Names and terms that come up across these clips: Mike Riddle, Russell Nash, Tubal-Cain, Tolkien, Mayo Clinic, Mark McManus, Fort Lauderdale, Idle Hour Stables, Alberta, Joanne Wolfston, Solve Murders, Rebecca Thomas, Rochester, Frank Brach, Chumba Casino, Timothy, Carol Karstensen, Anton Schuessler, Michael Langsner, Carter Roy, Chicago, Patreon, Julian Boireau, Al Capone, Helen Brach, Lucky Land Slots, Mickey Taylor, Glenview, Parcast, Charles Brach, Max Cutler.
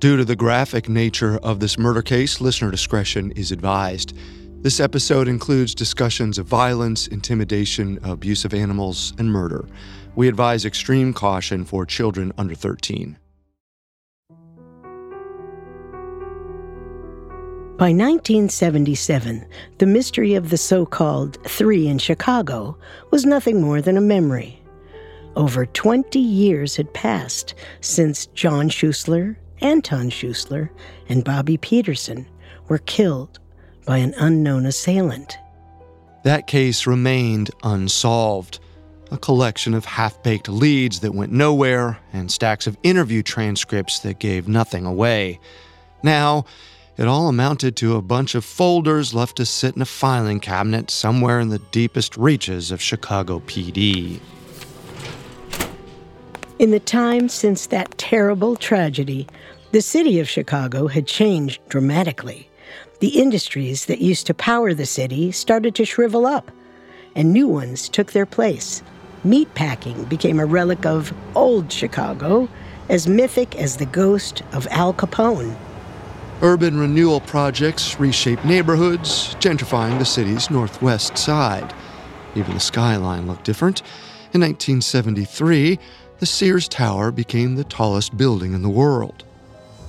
Due to the graphic nature of this murder case, listener discretion is advised. This episode includes discussions of violence, intimidation, abuse of animals, and murder. We advise extreme caution for children under 13. By 1977, the mystery of the so-called Three in Chicago was nothing more than a memory. Over 20 years had passed since John Schuessler, Anton Schuessler, and Bobby Peterson were killed by an unknown assailant. That case remained unsolved, a collection of half-baked leads that went nowhere and stacks of interview transcripts that gave nothing away. Now, it all amounted to a bunch of folders left to sit in a filing cabinet somewhere in the deepest reaches of Chicago PD. In the time since that terrible tragedy, the city of Chicago had changed dramatically. The industries that used to power the city started to shrivel up, and new ones took their place. Meatpacking became a relic of old Chicago, as mythic as the ghost of Al Capone. Urban renewal projects reshaped neighborhoods, gentrifying the city's northwest side. Even the skyline looked different. In 1973, the Sears Tower became the tallest building in the world.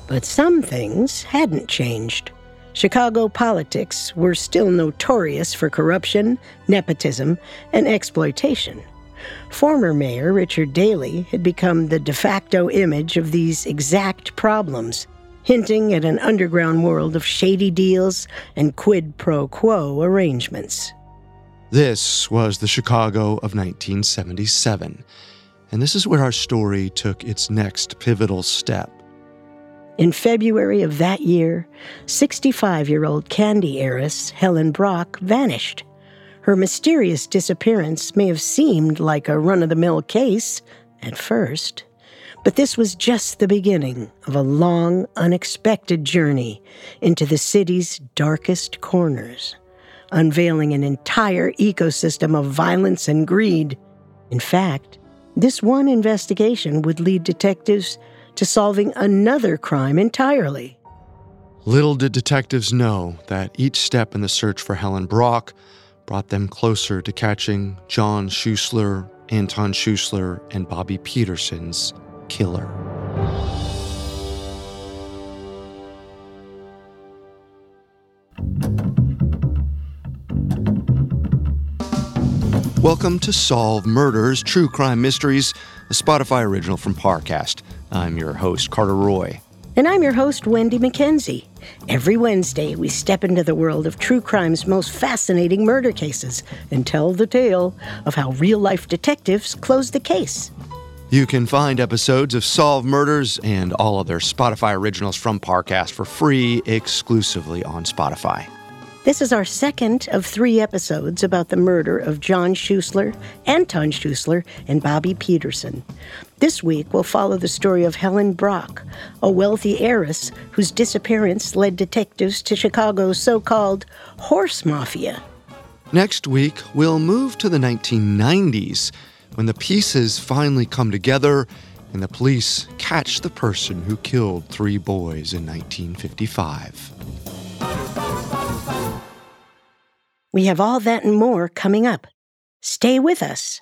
But some things hadn't changed. Chicago politics were still notorious for corruption, nepotism, and exploitation. Former Mayor Richard Bailey had become the de facto image of these exact problems, hinting at an underground world of shady deals and quid pro quo arrangements. This was the Chicago of 1977, and this is where our story took its next pivotal step. In February of that year, 65-year-old candy heiress Helen Brach vanished. Her mysterious disappearance may have seemed like a run-of-the-mill case at first, but this was just the beginning of a long, unexpected journey into the city's darkest corners, unveiling an entire ecosystem of violence and greed. In fact, this one investigation would lead detectives to solving another crime entirely. Little did detectives know that each step in the search for Helen Brach brought them closer to catching John Schuessler, Anton Schuessler, and Bobby Peterson's killer. Welcome to Solve Murders, True Crime Mysteries, a Spotify original from Parcast. I'm your host, Carter Roy. And I'm your host, Wendy McKenzie. Every Wednesday, we step into the world of true crime's most fascinating murder cases and tell the tale of how real-life detectives close the case. You can find episodes of Solve Murders and all other Spotify originals from Parcast for free exclusively on Spotify. This is our second of three episodes about the murder of John Schuessler, Anton Schuessler, and Bobby Peterson. This week, we'll follow the story of Helen Brach, a wealthy heiress whose disappearance led detectives to Chicago's so-called horse mafia. Next week, we'll move to the 1990s, when the pieces finally come together and the police catch the person who killed three boys in 1955. We have all that and more coming up. Stay with us.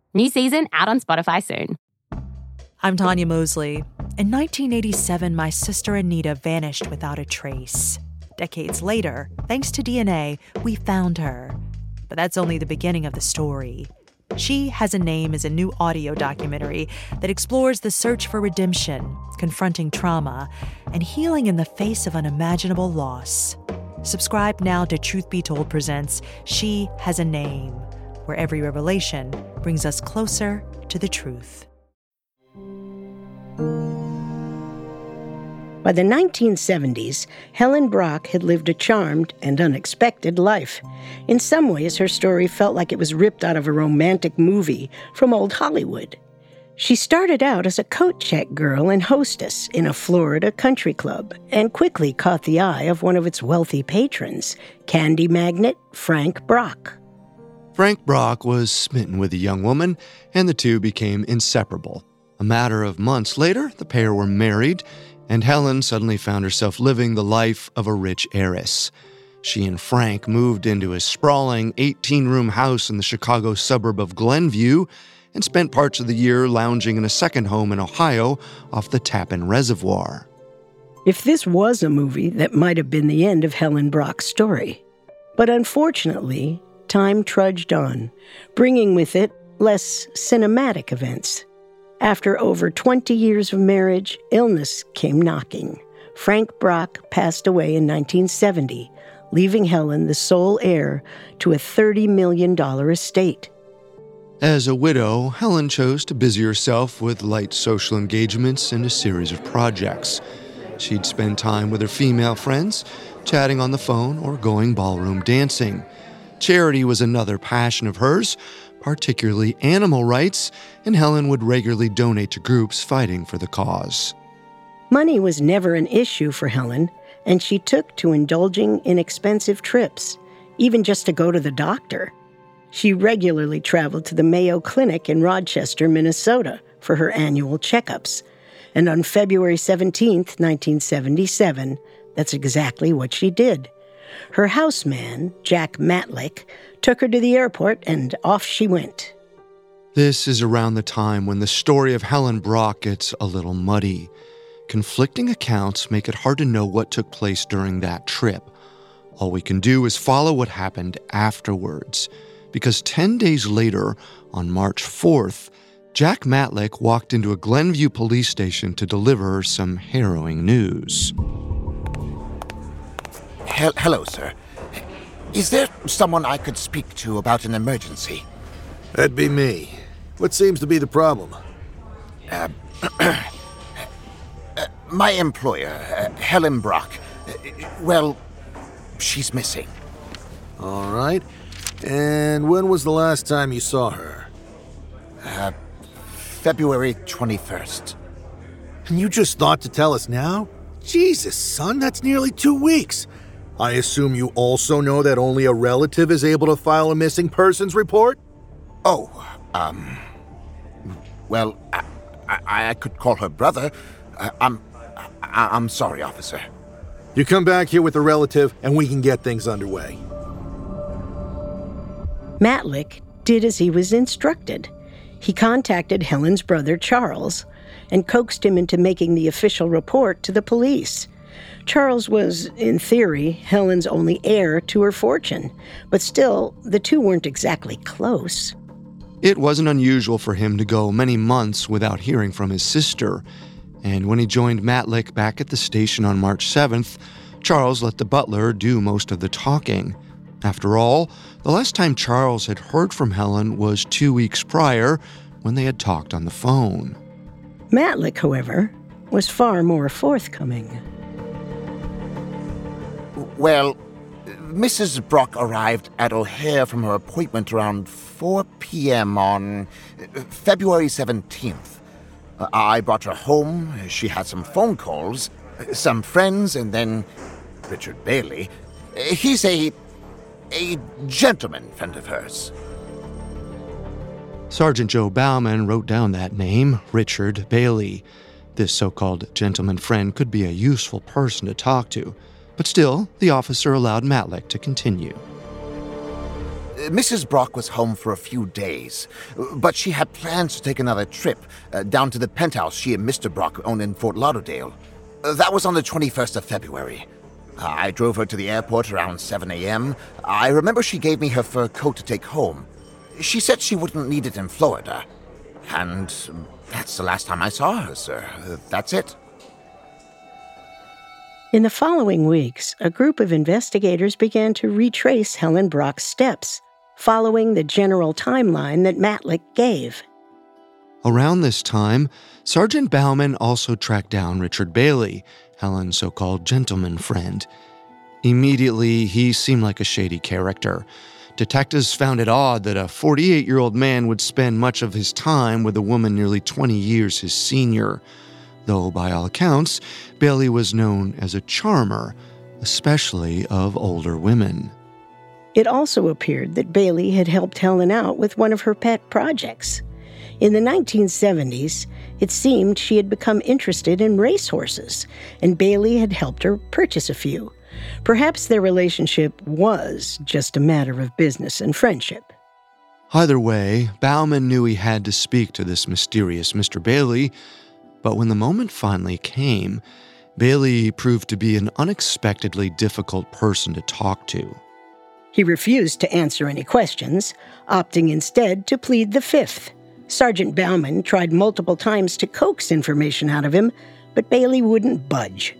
New season out on Spotify soon. I'm Tanya Mosley. In 1987, my sister Anita vanished without a trace. Decades later, thanks to DNA, we found her. But that's only the beginning of the story. She Has a Name is a new audio documentary that explores the search for redemption, confronting trauma, and healing in the face of unimaginable loss. Subscribe now to Truth Be Told Presents She Has a Name, where every revelation brings us closer to the truth. By the 1970s, Helen Brach had lived a charmed and unexpected life. In some ways, her story felt like it was ripped out of a romantic movie from old Hollywood. She started out as a coat check girl and hostess in a Florida country club and quickly caught the eye of one of its wealthy patrons, candy magnate Frank Brach. Frank Brach was smitten with the young woman, and the two became inseparable. A matter of months later, the pair were married, and Helen suddenly found herself living the life of a rich heiress. She and Frank moved into a sprawling 18-room house in the Chicago suburb of Glenview and spent parts of the year lounging in a second home in Ohio off the Tappan Reservoir. If this was a movie, that might have been the end of Helen Brach's story. But unfortunately, time trudged on, bringing with it less cinematic events. After over 20 years of marriage, illness came knocking. Frank Brach passed away in 1970, leaving Helen the sole heir to a $30 million estate. As a widow, Helen chose to busy herself with light social engagements and a series of projects. She'd spend time with her female friends, chatting on the phone or going ballroom dancing. Charity was another passion of hers, particularly animal rights, and Helen would regularly donate to groups fighting for the cause. Money was never an issue for Helen, and she took to indulging in expensive trips, even just to go to the doctor. She regularly traveled to the Mayo Clinic in Rochester, Minnesota, for her annual checkups. And on February 17, 1977, that's exactly what she did. Her houseman, Jack Matlick, took her to the airport, and off she went. This is around the time when the story of Helen Brach gets a little muddy. Conflicting accounts make it hard to know what took place during that trip. All we can do is follow what happened afterwards. Because 10 days later, on March 4th, Jack Matlick walked into a Glenview police station to deliver some harrowing news. Hello, sir. Is there someone I could speak to about an emergency? That'd be me. What seems to be the problem? My employer, Helen Brach. Well, she's missing. All right. And when was the last time you saw her? February 21st. And you just thought to tell us now? Jesus, son, that's nearly 2 weeks. I assume you also know that only a relative is able to file a missing persons report? Oh, well, I could call her brother. I'm sorry, officer. You come back here with a relative, and we can get things underway. Matlick did as he was instructed. He contacted Helen's brother, Charles, and coaxed him into making the official report to the police. Charles was, in theory, Helen's only heir to her fortune, but still, the two weren't exactly close. It wasn't unusual for him to go many months without hearing from his sister, and when he joined Matlick back at the station on March 7th, Charles let the butler do most of the talking. After all, the last time Charles had heard from Helen was 2 weeks prior when they had talked on the phone. Matlick, however, was far more forthcoming. Well, Mrs. Brach arrived at O'Hare from her appointment around 4 p.m. on February 17th. I brought her home, she had some phone calls, some friends, and then Richard Bailey. He's a gentleman friend of hers. Sergeant Joe Bauman wrote down that name, Richard Bailey. This so-called gentleman friend could be a useful person to talk to, but still, the officer allowed Matlick to continue. Mrs. Brach was home for a few days, but she had plans to take another trip down to the penthouse she and Mr. Brach owned in Fort Lauderdale. That was on the 21st of February. I drove her to the airport around 7 a.m. I remember she gave me her fur coat to take home. She said she wouldn't need it in Florida. And that's the last time I saw her, sir. That's it. In the following weeks, a group of investigators began to retrace Helen Brach's steps, following the general timeline that Matlick gave. Around this time, Sergeant Bauman also tracked down Richard Bailey, Helen's so-called gentleman friend. Immediately, he seemed like a shady character. Detectives found it odd that a 48-year-old man would spend much of his time with a woman nearly 20 years his senior, though by all accounts, Bailey was known as a charmer, especially of older women. It also appeared that Bailey had helped Helen out with one of her pet projects. In the 1970s, it seemed she had become interested in racehorses, and Bailey had helped her purchase a few. Perhaps their relationship was just a matter of business and friendship. Either way, Bauman knew he had to speak to this mysterious Mr. Bailey, but when the moment finally came, Bailey proved to be an unexpectedly difficult person to talk to. He refused to answer any questions, opting instead to plead the fifth. Sergeant Bauman tried multiple times to coax information out of him, but Bailey wouldn't budge.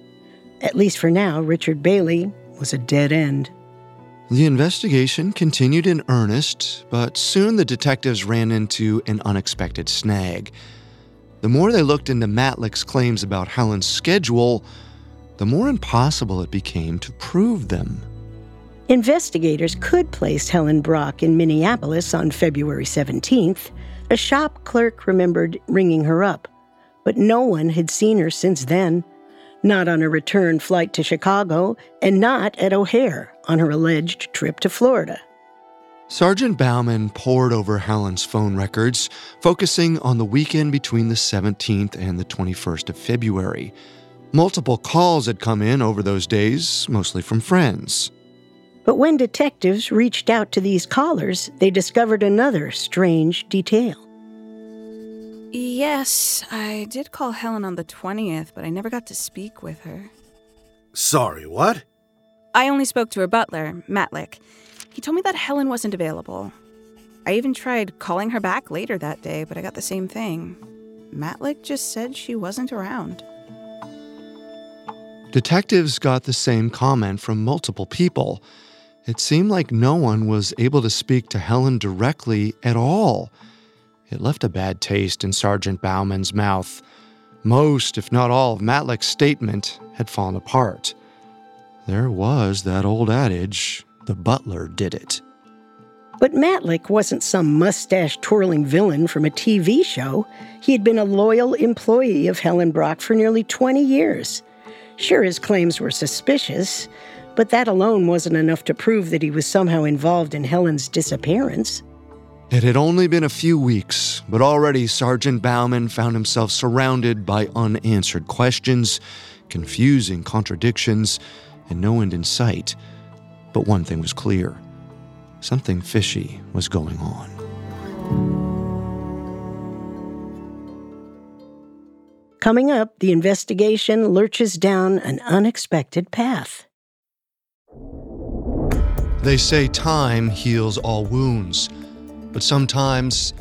At least for now, Richard Bailey was a dead end. The investigation continued in earnest, but soon the detectives ran into an unexpected snag. The more they looked into Matlick's claims about Helen's schedule, the more impossible it became to prove them. Investigators could place Helen Brach in Minneapolis on February 17th. A shop clerk remembered ringing her up, but no one had seen her since then. Not on her return flight to Chicago, and not at O'Hare on her alleged trip to Florida. Sergeant Bauman pored over Helen's phone records, focusing on the weekend between the 17th and the 21st of February. Multiple calls had come in over those days, mostly from friends. But when detectives reached out to these callers, they discovered another strange detail. Yes, I did call Helen on the 20th, but I never got to speak with her. Sorry, what? I only spoke to her butler, Matlick. He told me that Helen wasn't available. I even tried calling her back later that day, but I got the same thing. Matlick just said she wasn't around. Detectives got the same comment from multiple people. It seemed like no one was able to speak to Helen directly at all. It left a bad taste in Sergeant Bauman's mouth. Most, if not all, of Matlick's statement had fallen apart. There was that old adage, the butler did it. But Matlick wasn't some mustache-twirling villain from a TV show. He had been a loyal employee of Helen Brach for nearly 20 years. Sure, his claims were suspicious, but that alone wasn't enough to prove that he was somehow involved in Helen's disappearance. It had only been a few weeks, but already Sergeant Bauman found himself surrounded by unanswered questions, confusing contradictions, and no end in sight. But one thing was clear. Something fishy was going on. Coming up, the investigation lurches down an unexpected path. They say time heals all wounds. But sometimes,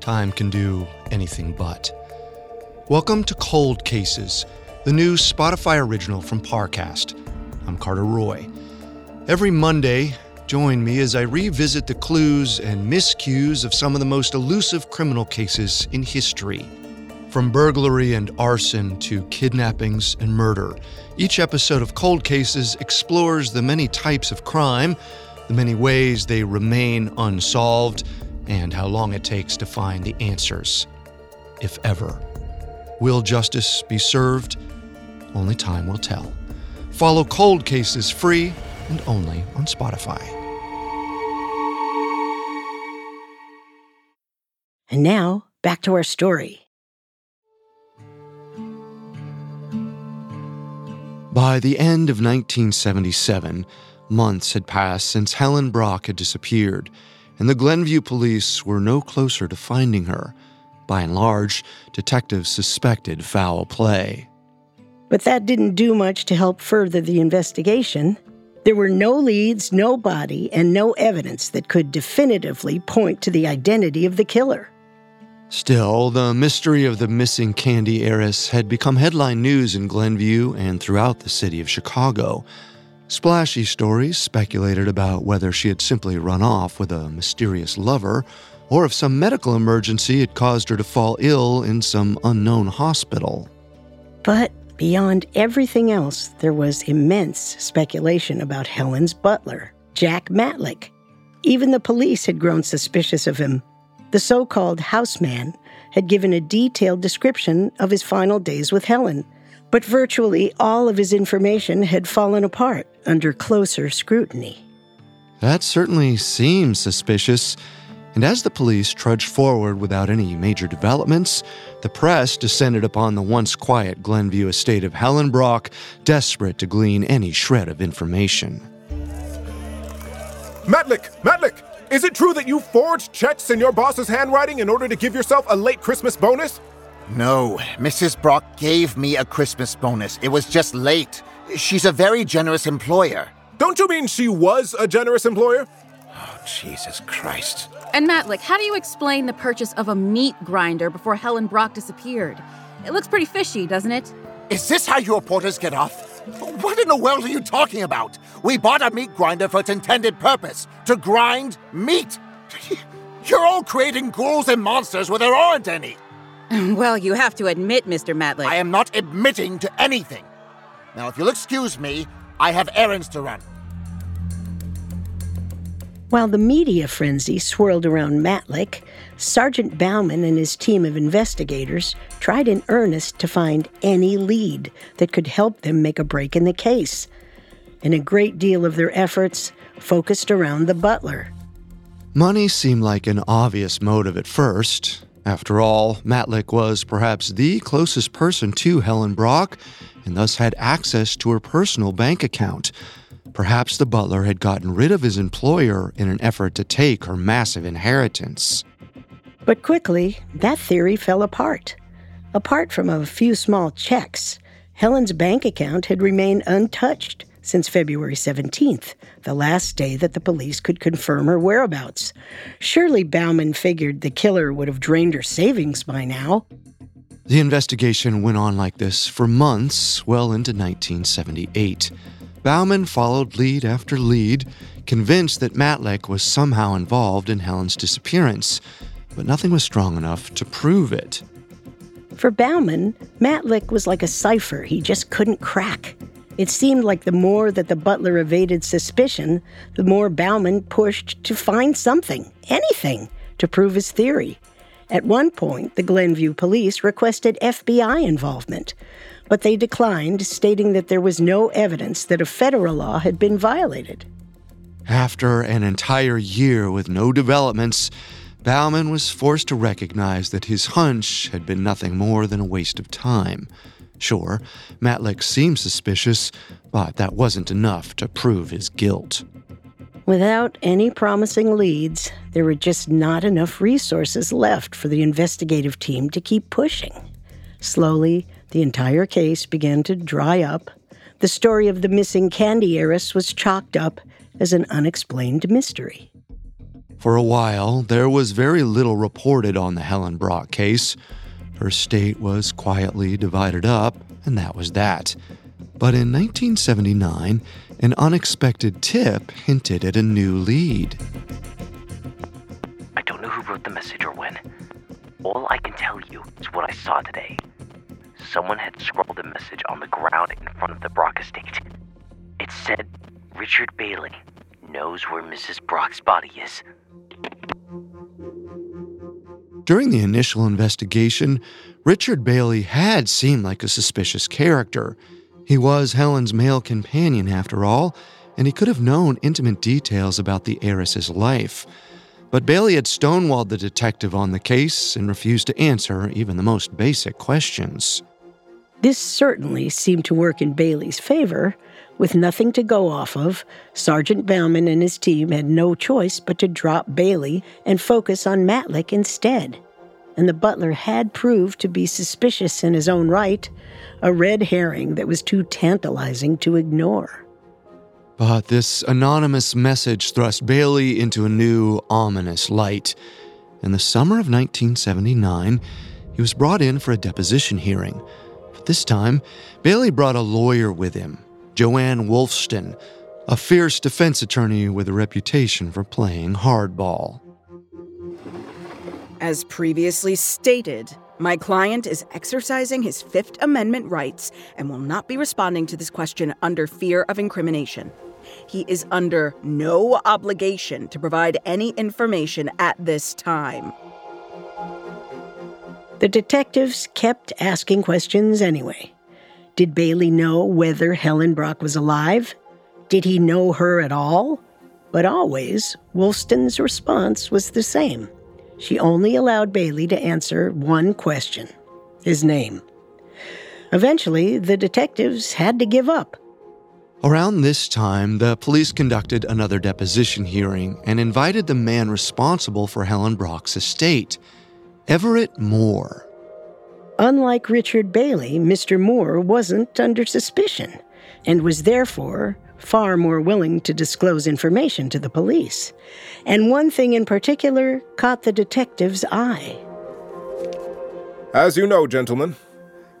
time can do anything but. Welcome to Cold Cases, the new Spotify original from Parcast. I'm Carter Roy. Every Monday, join me as I revisit the clues and miscues of some of the most elusive criminal cases in history. From burglary and arson to kidnappings and murder, each episode of Cold Cases explores the many types of crime, the many ways they remain unsolved, and how long it takes to find the answers, if ever. Will justice be served? Only time will tell. Follow Cold Cases free and only on Spotify. And now, back to our story. By the end of 1977, months had passed since Helen Brach had disappeared, and the Glenview police were no closer to finding her. By and large, detectives suspected foul play. But that didn't do much to help further the investigation. There were no leads, no body, and no evidence that could definitively point to the identity of the killer. Still, the mystery of the missing candy heiress had become headline news in Glenview and throughout the city of Chicago. Splashy stories speculated about whether she had simply run off with a mysterious lover, or if some medical emergency had caused her to fall ill in some unknown hospital. But Beyond everything else, there was immense speculation about Helen's butler, Jack Matlick. Even the police had grown suspicious of him. The so-called houseman had given a detailed description of his final days with Helen, but virtually all of his information had fallen apart under closer scrutiny. That certainly seems suspicious, and as the police trudged forward without any major developments, the press descended upon the once-quiet Glenview estate of Helen Brach, desperate to glean any shred of information. Matlick! Is it true that you forged checks in your boss's handwriting in order to give yourself a late Christmas bonus? No, Mrs. Brach gave me a Christmas bonus. It was just late. She's a very generous employer. Don't you mean she was a generous employer? Oh, Jesus Christ. And Matlick, how do you explain the purchase of a meat grinder before Helen Brach disappeared? It looks pretty fishy, doesn't it? Is this how your porters get off? What in the world are you talking about? We bought a meat grinder for its intended purpose, to grind meat. You're all creating ghouls and monsters where there aren't any. Well, you have to admit, Mr. Matlick. I am not admitting to anything. Now, if you'll excuse me, I have errands to run. While the media frenzy swirled around Matlick, Sergeant Bauman and his team of investigators tried in earnest to find any lead that could help them make a break in the case. And a great deal of their efforts focused around the butler. Money seemed like an obvious motive at first. After all, Matlick was perhaps the closest person to Helen Brach, and thus had access to her personal bank account. Perhaps the butler had gotten rid of his employer in an effort to take her massive inheritance. But quickly, that theory fell apart. Apart from a few small checks, Helen's bank account had remained untouched since February 17th, the last day that the police could confirm her whereabouts. Surely Bauman figured the killer would have drained her savings by now. The investigation went on like this for months, well into 1978. Bauman followed lead after lead, convinced that Matlick was somehow involved in Helen's disappearance, but nothing was strong enough to prove it. For Bauman, Matlick was like a cipher he just couldn't crack. It seemed like the more that the butler evaded suspicion, the more Bauman pushed to find something, anything, to prove his theory. At one point, the Glenview police requested FBI involvement, but they declined, stating that there was no evidence that a federal law had been violated. After an entire year with no developments, Bauman was forced to recognize that his hunch had been nothing more than a waste of time. Sure, Matlick seemed suspicious, but that wasn't enough to prove his guilt. Without any promising leads, there were just not enough resources left for the investigative team to keep pushing. Slowly, the entire case began to dry up. The story of the missing candy heiress was chalked up as an unexplained mystery. For a while, there was very little reported on the Helen Brach case. Her state was quietly divided up, and that was that. But in 1979, an unexpected tip hinted at a new lead. I don't know who wrote the message or when. All I can tell you is what I saw today. Someone had scrawled a message on the ground in front of the Brach estate. It said, "Richard Bailey knows where Mrs. Brock's body is." During the initial investigation, Richard Bailey had seemed like a suspicious character. He was Helen's male companion, after all, and he could have known intimate details about the heiress's life. But Bailey had stonewalled the detective on the case and refused to answer even the most basic questions. This certainly seemed to work in Bailey's favor. With nothing to go off of, Sergeant Bauman and his team had no choice but to drop Bailey and focus on Matlick instead. And the butler had proved to be suspicious in his own right, a red herring that was too tantalizing to ignore. But this anonymous message thrust Bailey into a new, ominous light. In the summer of 1979, he was brought in for a deposition hearing. But this time, Bailey brought a lawyer with him, Joanne Wolfston, a fierce defense attorney with a reputation for playing hardball. As previously stated, My client is exercising his Fifth Amendment rights and will not be responding to this question under fear of incrimination. He is under no obligation to provide any information at this time. The detectives kept asking questions anyway. Did Bailey know whether Helen Brach was alive? Did he know her at all? But always, Wolfston's response was the same. She only allowed Bailey to answer one question, his name. Eventually, the detectives had to give up. Around this time, the police conducted another deposition hearing and invited the man responsible for Helen Brock's estate, Everett Moore. Unlike Richard Bailey, Mr. Moore wasn't under suspicion and was therefore far more willing to disclose information to the police. And one thing in particular caught the detective's eye. As you know, gentlemen,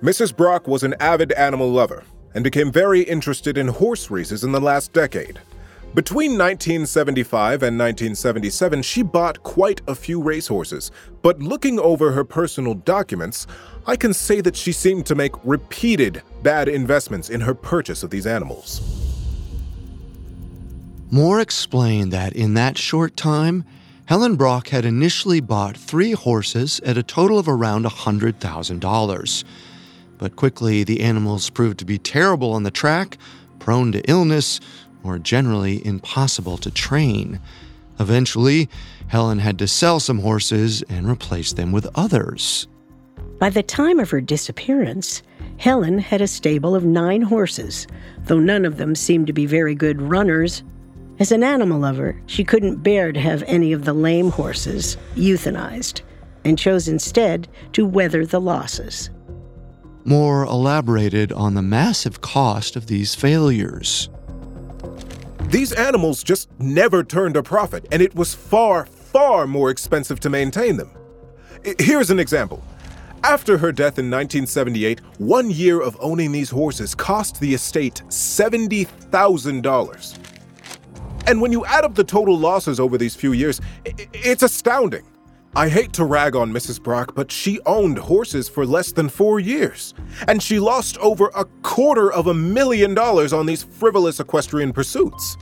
Mrs. Brach was an avid animal lover and became very interested in horse races in the last decade. Between 1975 and 1977, she bought quite a few racehorses, but looking over her personal documents, I can say that she seemed to make repeated bad investments in her purchase of these animals. Moore explained that in that short time, Helen Brach had initially bought 3 horses at a total of around $100,000. But quickly, the animals proved to be terrible on the track, prone to illness, or generally impossible to train. Eventually, Helen had to sell some horses and replace them with others. By the time of her disappearance, Helen had a stable of 9 horses, though none of them seemed to be very good runners. As an animal lover, she couldn't bear to have any of the lame horses euthanized and chose instead to weather the losses. Moore elaborated on the massive cost of these failures. These animals just never turned a profit, and it was far, far more expensive to maintain them. Here's an example. After her death in 1978, 1 year of owning these horses cost the estate $70,000. And when you add up the total losses over these few years, it's astounding. I hate to rag on Mrs. Brach, but she owned horses for less than 4 years, and she lost over $250,000 on these frivolous equestrian pursuits.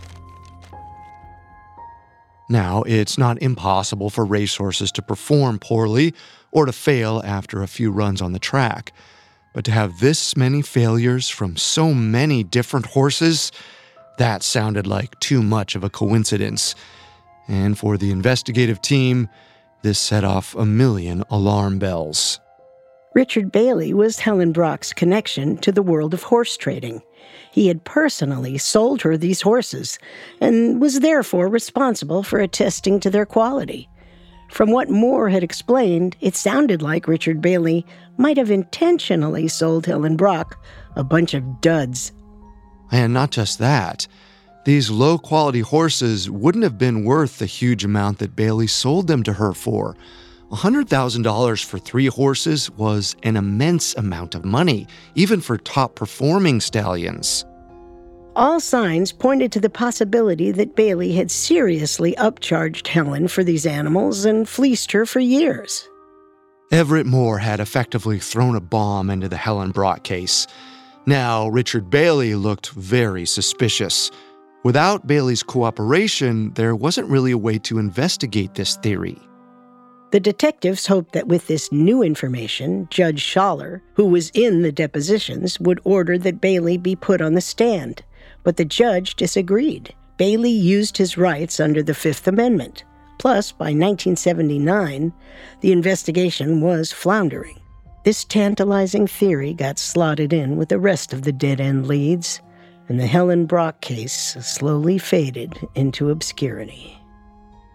Now, it's not impossible for racehorses to perform poorly or to fail after a few runs on the track, but to have this many failures from so many different horses, that sounded like too much of a coincidence. And for the investigative team, this set off a million alarm bells. Richard Bailey was Helen Brock's connection to the world of horse trading. He had personally sold her these horses and was therefore responsible for attesting to their quality. From what Moore had explained, it sounded like Richard Bailey might have intentionally sold Helen Brach a bunch of duds. And not just that. These low-quality horses wouldn't have been worth the huge amount that Bailey sold them to her for. $100,000 for 3 horses was an immense amount of money, even for top-performing stallions. All signs pointed to the possibility that Bailey had seriously upcharged Helen for these animals and fleeced her for years. Everett Moore had effectively thrown a bomb into the Helen Brach case. Now, Richard Bailey looked very suspicious. Without Bailey's cooperation, there wasn't really a way to investigate this theory. The detectives hoped that with this new information, Judge Schaller, who was in the depositions, would order that Bailey be put on the stand. But the judge disagreed. Bailey used his rights under the Fifth Amendment. Plus, by 1979, the investigation was floundering. This tantalizing theory got slotted in with the rest of the dead-end leads, and the Helen Brach case slowly faded into obscurity.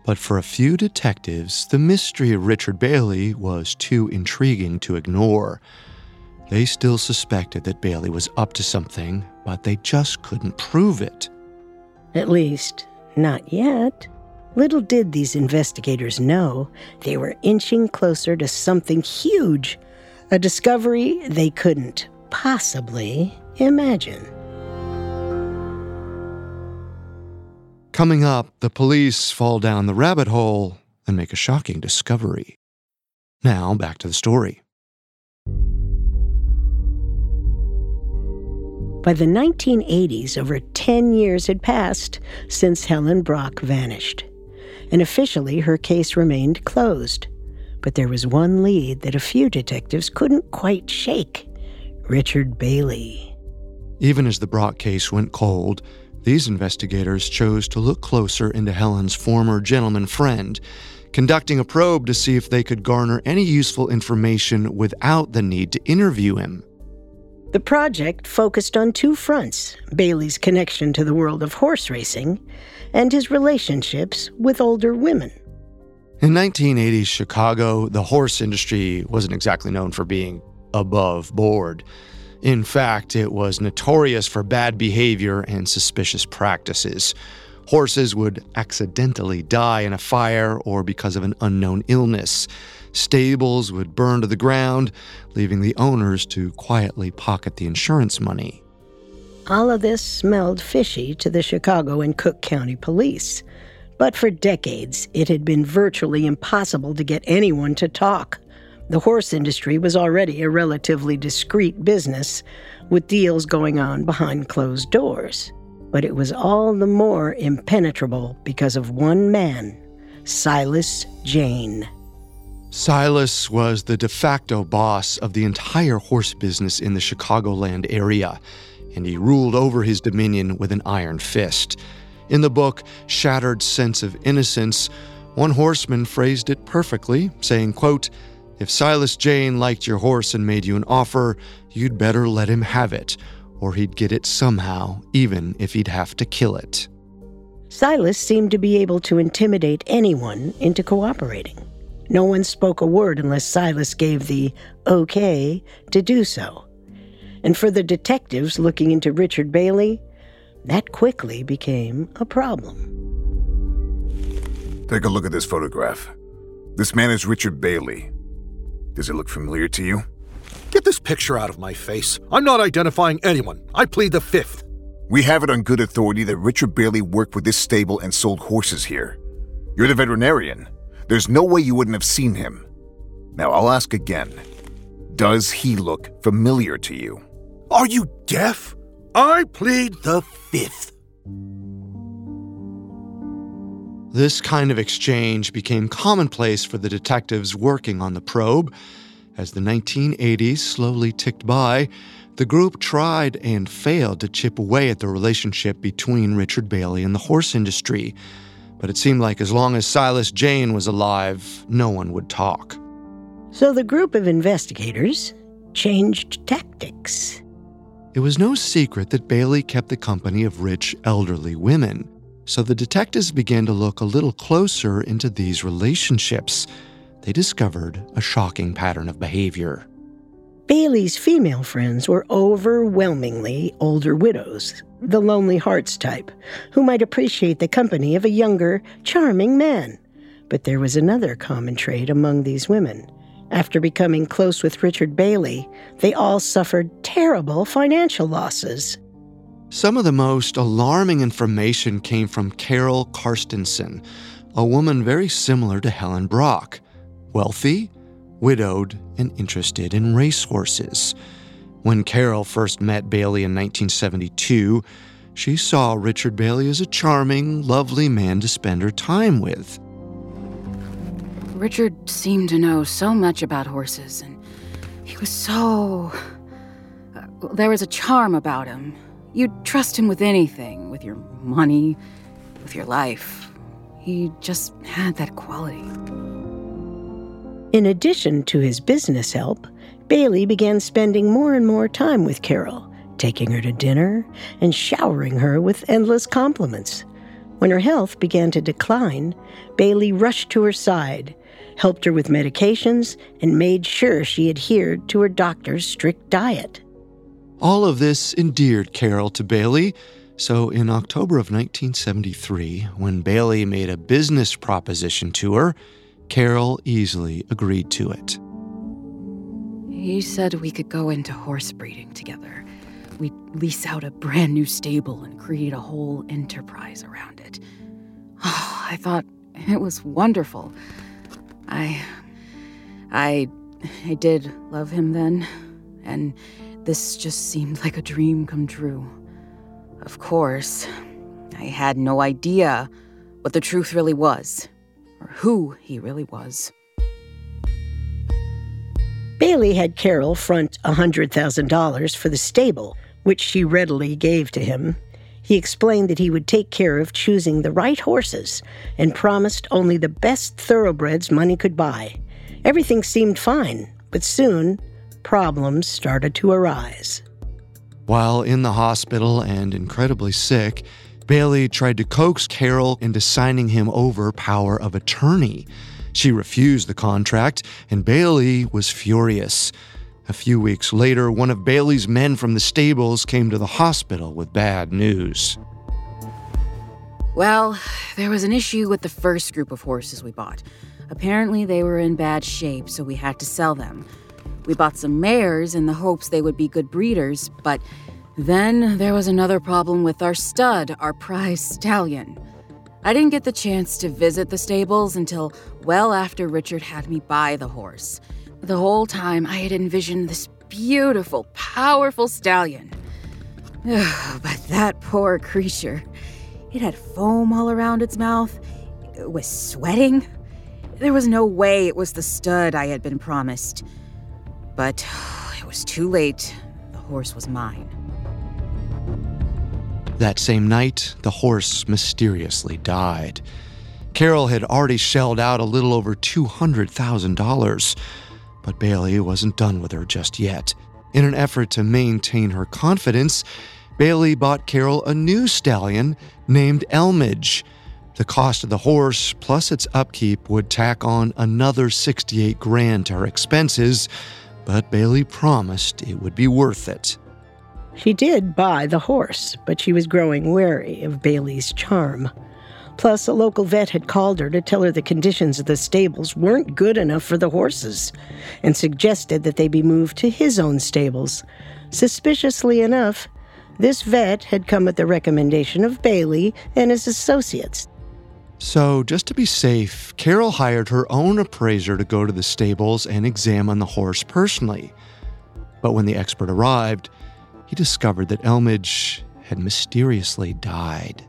But for a few detectives, the mystery of Richard Bailey was too intriguing to ignore. They still suspected that Bailey was up to something, but they just couldn't prove it. At least, not yet. Little did these investigators know, they were inching closer to something huge, a discovery they couldn't possibly imagine. Coming up, the police fall down the rabbit hole and make a shocking discovery. Now, back to the story. By the 1980s, over 10 years had passed since Helen Brach vanished, and officially her case remained closed. But there was one lead that a few detectives couldn't quite shake: Richard Bailey. Even as the Brach case went cold, these investigators chose to look closer into Helen's former gentleman friend, conducting a probe to see if they could garner any useful information without the need to interview him. The project focused on two fronts: Bailey's connection to the world of horse racing and his relationships with older women. In 1980s Chicago, the horse industry wasn't exactly known for being above board. In fact, it was notorious for bad behavior and suspicious practices. Horses would accidentally die in a fire or because of an unknown illness. Stables would burn to the ground, leaving the owners to quietly pocket the insurance money. All of this smelled fishy to the Chicago and Cook County police. But for decades, it had been virtually impossible to get anyone to talk. The horse industry was already a relatively discreet business, with deals going on behind closed doors. But it was all the more impenetrable because of one man, Silas Jayne. Silas was the de facto boss of the entire horse business in the Chicagoland area, and he ruled over his dominion with an iron fist. In the book, Shattered Sense of Innocence, one horseman phrased it perfectly, saying, quote, "If Silas Jayne liked your horse and made you an offer, you'd better let him have it, or he'd get it somehow, even if he'd have to kill it." Silas seemed to be able to intimidate anyone into cooperating. No one spoke a word unless Silas gave the okay to do so. And for the detectives looking into Richard Bailey, that quickly became a problem. Take a look at this photograph. This man is Richard Bailey. Does it look familiar to you? Get this picture out of my face. I'm not identifying anyone. I plead the fifth. We have it on good authority that Richard Bailey worked with this stable and sold horses here. You're the veterinarian. There's no way you wouldn't have seen him. Now, I'll ask again. Does he look familiar to you? Are you deaf? I plead the fifth. This kind of exchange became commonplace for the detectives working on the probe. As the 1980s slowly ticked by, the group tried and failed to chip away at the relationship between Richard Bailey and the horse industry. But it seemed like as long as Silas Jayne was alive, no one would talk. So the group of investigators changed tactics. It was no secret that Bailey kept the company of rich, elderly women. So the detectives began to look a little closer into these relationships. They discovered a shocking pattern of behavior. Bailey's female friends were overwhelmingly older widows, the lonely hearts type, who might appreciate the company of a younger, charming man. But there was another common trait among these women. After becoming close with Richard Bailey, they all suffered terrible financial losses. Some of the most alarming information came from Carol Karstensen, a woman very similar to Helen Brach, wealthy, widowed, and interested in racehorses. When Carol first met Bailey in 1972, she saw Richard Bailey as a charming, lovely man to spend her time with. Richard seemed to know so much about horses, and he was so... There was a charm about him. You'd trust him with anything, with your money, with your life. He just had that quality. In addition to his business help, Bailey began spending more and more time with Carol, taking her to dinner and showering her with endless compliments. When her health began to decline, Bailey rushed to her side, helped her with medications, and made sure she adhered to her doctor's strict diet. All of this endeared Carol to Bailey, so in October of 1973, when Bailey made a business proposition to her, Carol easily agreed to it. He said we could go into horse breeding together. We'd lease out a brand new stable and create a whole enterprise around it. Oh, I thought it was wonderful. I did love him then, and This just seemed like a dream come true. Of course, I had no idea what the truth really was, or who he really was. Bailey had Carol front $100,000 for the stable, which she readily gave to him. He explained that he would take care of choosing the right horses and promised only the best thoroughbreds money could buy. Everything seemed fine, but soon, problems started to arise. While in the hospital and incredibly sick, Bailey tried to coax Carol into signing him over power of attorney. She refused the contract, and Bailey was furious. A few weeks later, one of Bailey's men from the stables came to the hospital with bad news. Well, there was an issue with the first group of horses we bought. Apparently, they were in bad shape, so we had to sell them. We bought some mares in the hopes they would be good breeders, but then there was another problem with our stud, our prize stallion. I didn't get the chance to visit the stables until well after Richard had me buy the horse. The whole time, I had envisioned this beautiful, powerful stallion. But that poor creature, it had foam all around its mouth. It was sweating. There was no way it was the stud I had been promised. But it was too late. The horse was mine. That same night, the horse mysteriously died. Carol had already shelled out a little over $200,000. But Bailey wasn't done with her just yet. In an effort to maintain her confidence, Bailey bought Carol a new stallion named Elmage. The cost of the horse plus its upkeep would tack on another $68,000 to her expenses, but Bailey promised it would be worth it. She did buy the horse, but she was growing wary of Bailey's charm. Plus, a local vet had called her to tell her the conditions of the stables weren't good enough for the horses and suggested that they be moved to his own stables. Suspiciously enough, this vet had come at the recommendation of Bailey and his associates. So, just to be safe, Carol hired her own appraiser to go to the stables and examine the horse personally. But when the expert arrived, he discovered that Elmage had mysteriously died.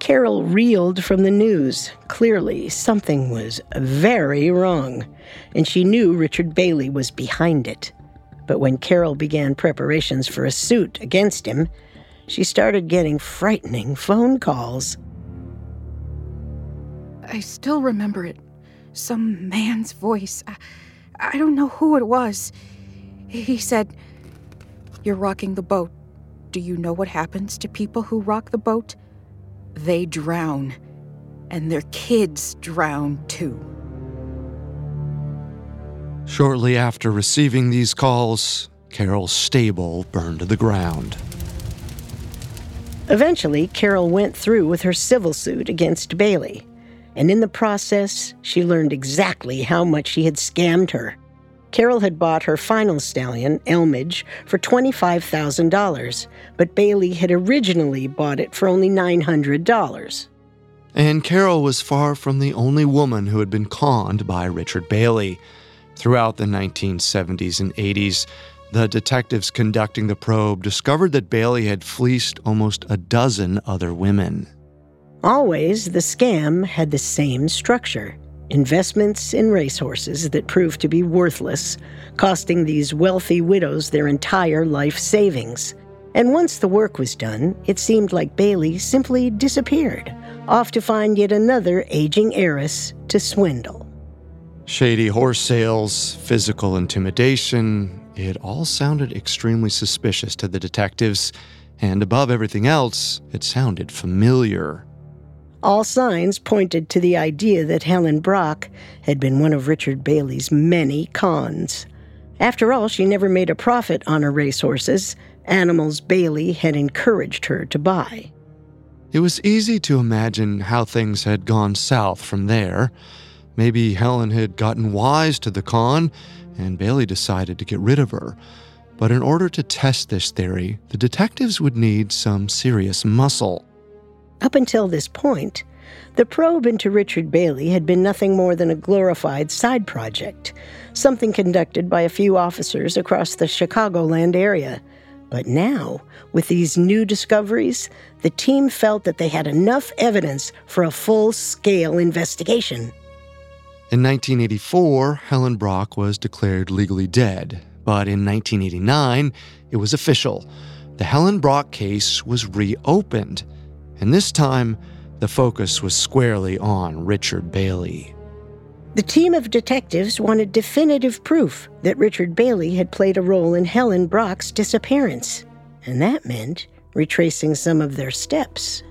Carol reeled from the news. Clearly, something was very wrong, and she knew Richard Bailey was behind it. But when Carol began preparations for a suit against him, she started getting frightening phone calls. I still remember it. Some man's voice. I don't know who it was. He said, "You're rocking the boat. Do you know what happens to people who rock the boat? They drown, and their kids drown too." Shortly after receiving these calls, Carol's stable burned to the ground. Eventually, Carol went through with her civil suit against Bailey, and in the process, she learned exactly how much he had scammed her. Carol had bought her final stallion, Elmage, for $25,000, but Bailey had originally bought it for only $900. And Carol was far from the only woman who had been conned by Richard Bailey. Throughout the 1970s and 80s, the detectives conducting the probe discovered that Bailey had fleeced almost a dozen other women. Always, the scam had the same structure. Investments in racehorses that proved to be worthless, costing these wealthy widows their entire life savings. And once the work was done, it seemed like Bailey simply disappeared, off to find yet another aging heiress to swindle. Shady horse sales, physical intimidation, it all sounded extremely suspicious to the detectives, and above everything else, it sounded familiar. All signs pointed to the idea that Helen Brach had been one of Richard Bailey's many cons. After all, she never made a profit on her racehorses, animals Bailey had encouraged her to buy. It was easy to imagine how things had gone south from there. Maybe Helen had gotten wise to the con, and Bailey decided to get rid of her. But in order to test this theory, the detectives would need some serious muscle. Up until this point, The probe into Richard Bailey had been nothing more than a glorified side project, something conducted by a few officers across the Chicagoland area. But now, with these new discoveries, the team felt that they had enough evidence for a full-scale investigation. In 1984, Helen Brach was declared legally dead, but in 1989, it was official. The Helen Brach case was reopened, and this time, the focus was squarely on Richard Bailey. The team of detectives wanted definitive proof that Richard Bailey had played a role in Helen Brach's disappearance, and that meant retracing some of their steps.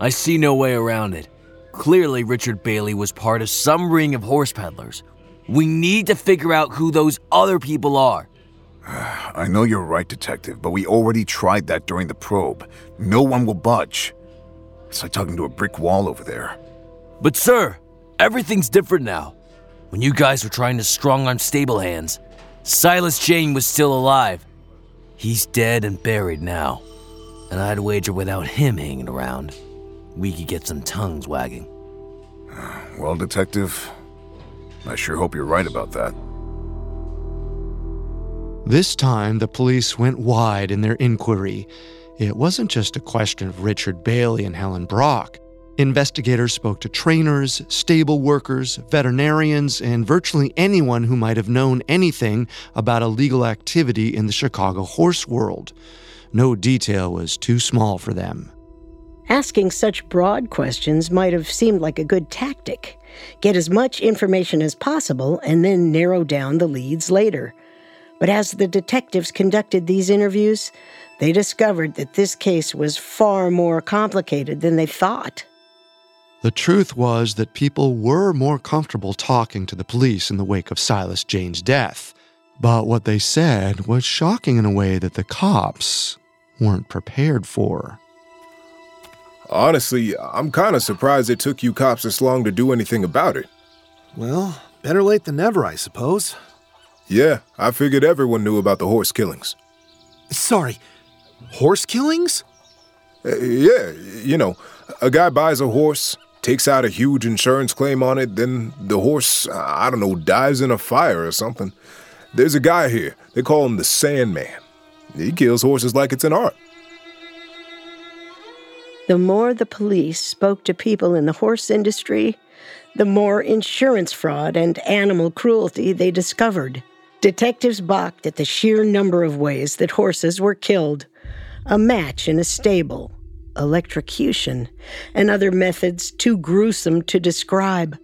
I see no way around it. Clearly, Richard Bailey was part of some ring of horse peddlers. We need to figure out who those other people are. I know you're right, Detective, but we already tried that during the probe. No one will budge. It's like talking to a brick wall over there. But, sir, everything's different now. When you guys were trying to strong-arm stable hands, Silas Jayne was still alive. He's dead and buried now. And I'd wager without him hanging around, we could get some tongues wagging. Well, Detective, I sure hope you're right about that. This time, the police went wide in their inquiry. It wasn't just a question of Richard Bailey and Helen Brach. Investigators spoke to trainers, stable workers, veterinarians, and virtually anyone who might have known anything about illegal activity in the Chicago horse world. No detail was too small for them. Asking such broad questions might have seemed like a good tactic. Get as much information as possible and then narrow down the leads later. But as the detectives conducted these interviews, they discovered that this case was far more complicated than they thought. The truth was that people were more comfortable talking to the police in the wake of Silas Jayne's death, but what they said was shocking in a way that the cops weren't prepared for. Honestly, I'm kind of surprised it took you cops this long to do anything about it. Well, better late than never, I suppose. Yeah, I figured everyone knew about the horse killings. Sorry, horse killings? Yeah, you know, a guy buys a horse, takes out a huge insurance claim on it, then the horse, I don't know, dives in a fire or something. There's a guy here, they call him the Sandman. He kills horses like it's an art. The more the police spoke to people in the horse industry, the more insurance fraud and animal cruelty they discovered. Detectives balked at the sheer number of ways that horses were killed. A match in a stable, electrocution, and other methods too gruesome to describe.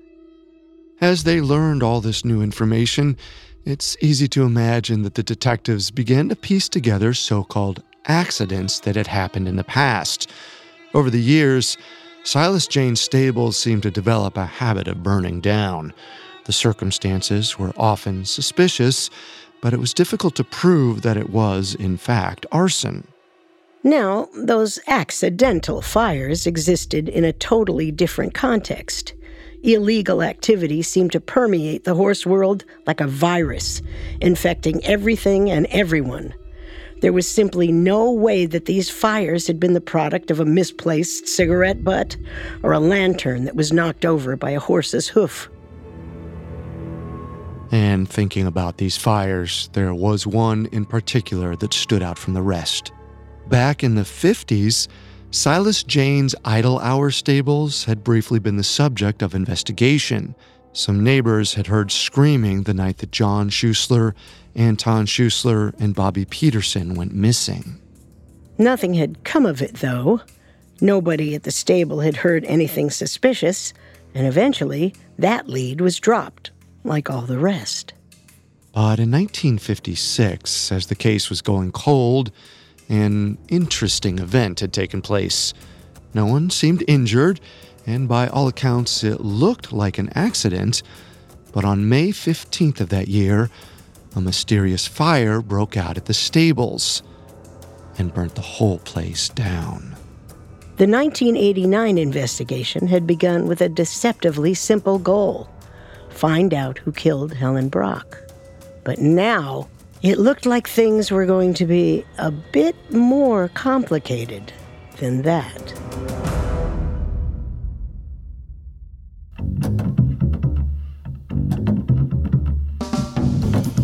As they learned all this new information, it's easy to imagine that the detectives began to piece together so-called accidents that had happened in the past. Over the years, Silas Jayne's stables seemed to develop a habit of burning down. The circumstances were often suspicious, but it was difficult to prove that it was, in fact, arson. Now, those accidental fires existed in a totally different context. Illegal activity seemed to permeate the horse world like a virus, infecting everything and everyone. There was simply no way that these fires had been the product of a misplaced cigarette butt or a lantern that was knocked over by a horse's hoof. And thinking about these fires, there was one in particular that stood out from the rest. Back in the 50s, Silas Jayne's Idle Hour Stables had briefly been the subject of investigation. Some neighbors had heard screaming the night that John Schuessler, Anton Schuessler, and Bobby Peterson went missing. Nothing had come of it, though. Nobody at the stable had heard anything suspicious, and eventually that lead was dropped, like all the rest. But in 1956, as the case was going cold, an interesting event had taken place. No one seemed injured, and by all accounts, it looked like an accident. But on May 15th of that year, a mysterious fire broke out at the stables and burnt the whole place down. The 1989 investigation had begun with a deceptively simple goal: find out who killed Helen Brach. But now, it looked like things were going to be a bit more complicated than that.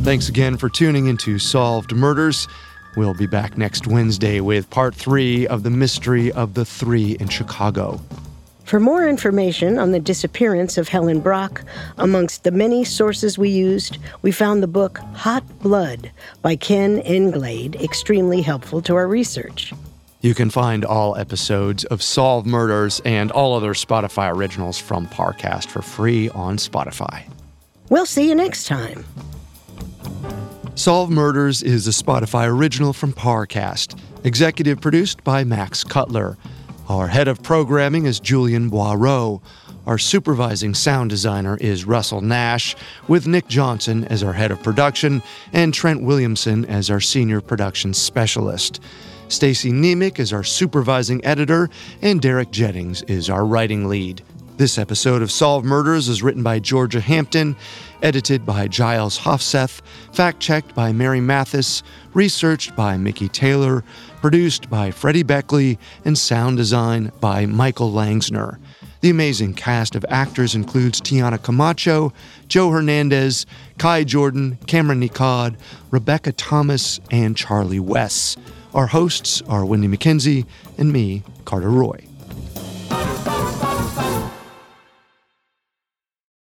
Thanks again for tuning into Solved Murders. We'll be back next Wednesday with part 3 of the mystery of the 3 in Chicago. For more information on the disappearance of Helen Brach, amongst the many sources we used, we found the book Hot Blood by Ken Englade extremely helpful to our research. You can find all episodes of Solve Murders and all other Spotify originals from Parcast for free on Spotify. We'll see you next time. Solve Murders is a Spotify original from Parcast, executive produced by Max Cutler. Our head of programming is Julian Boireau. Our supervising sound designer is Russell Nash, with Nick Johnson as our head of production and Trent Williamson as our senior production specialist. Stacy Nemick is our supervising editor, and Derek Jennings is our writing lead. This episode of Solve Murders is written by Georgia Hampton, edited by Giles Hofseth, fact-checked by Mary Mathis, researched by Mickey Taylor, produced by Freddie Beckley, and sound design by Michael Langsner. The amazing cast of actors includes Tiana Camacho, Joe Hernandez, Kai Jordan, Cameron Nicod, Rebecca Thomas, and Charlie Wess. Our hosts are Wendy McKenzie and me, Carter Roy.